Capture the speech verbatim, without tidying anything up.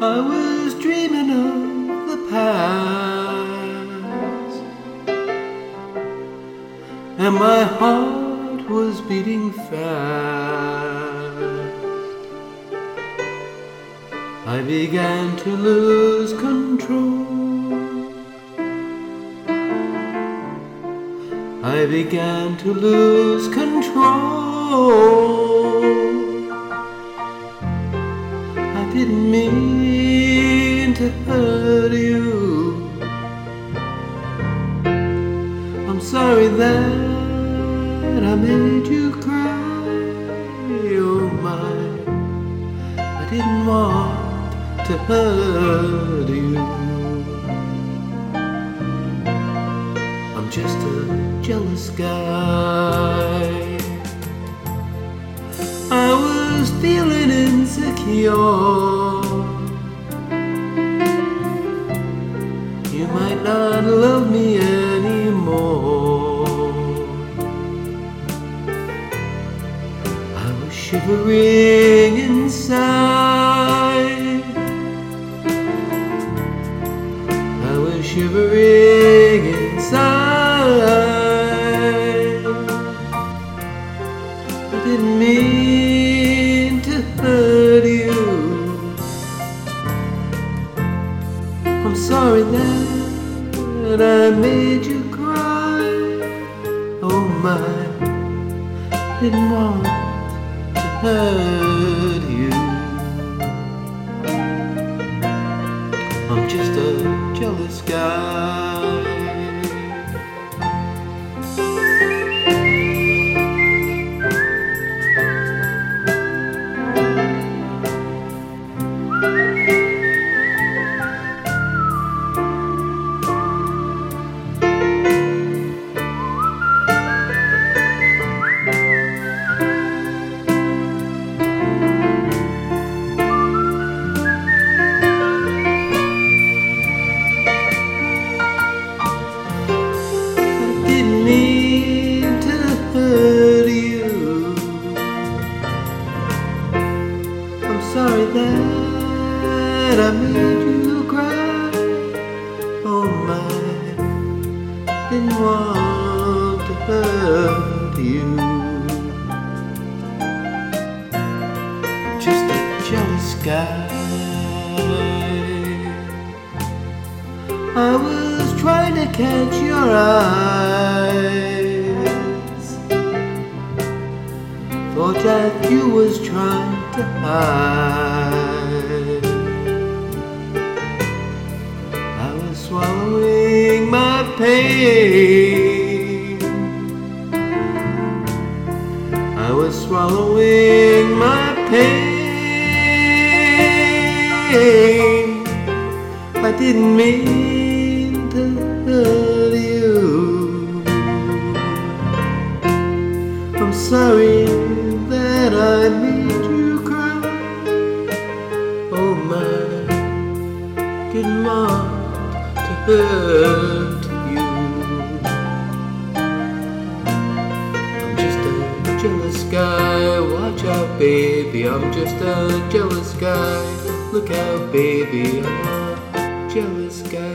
I was dreaming of the past, and my heart was beating fast. I began to lose control. I began to lose control. I didn't mean to hurt you. I'm sorry that I made you cry. Oh my, I didn't want to hurt you. I'm just a jealous guy. I was feeling insecure. Might not love me anymore. I was shivering inside. I was shivering inside. I didn't mean to hurt you. I'm sorry that I made you cry. Oh my, didn't want to hurt you. I'm just a jealous guy. Sorry that I made you cry. Oh my, didn't want to hurt you. Just a jealous guy. I was trying to catch your eyes. Thought that you was trying to hide. I was swallowing my pain. I was swallowing my pain. I didn't mean to hurt you. I'm sorry that I made you. Didn't want to hurt you. I'm just a jealous guy. Watch out, baby. I'm just a jealous guy. Look out, baby. I'm a jealous guy.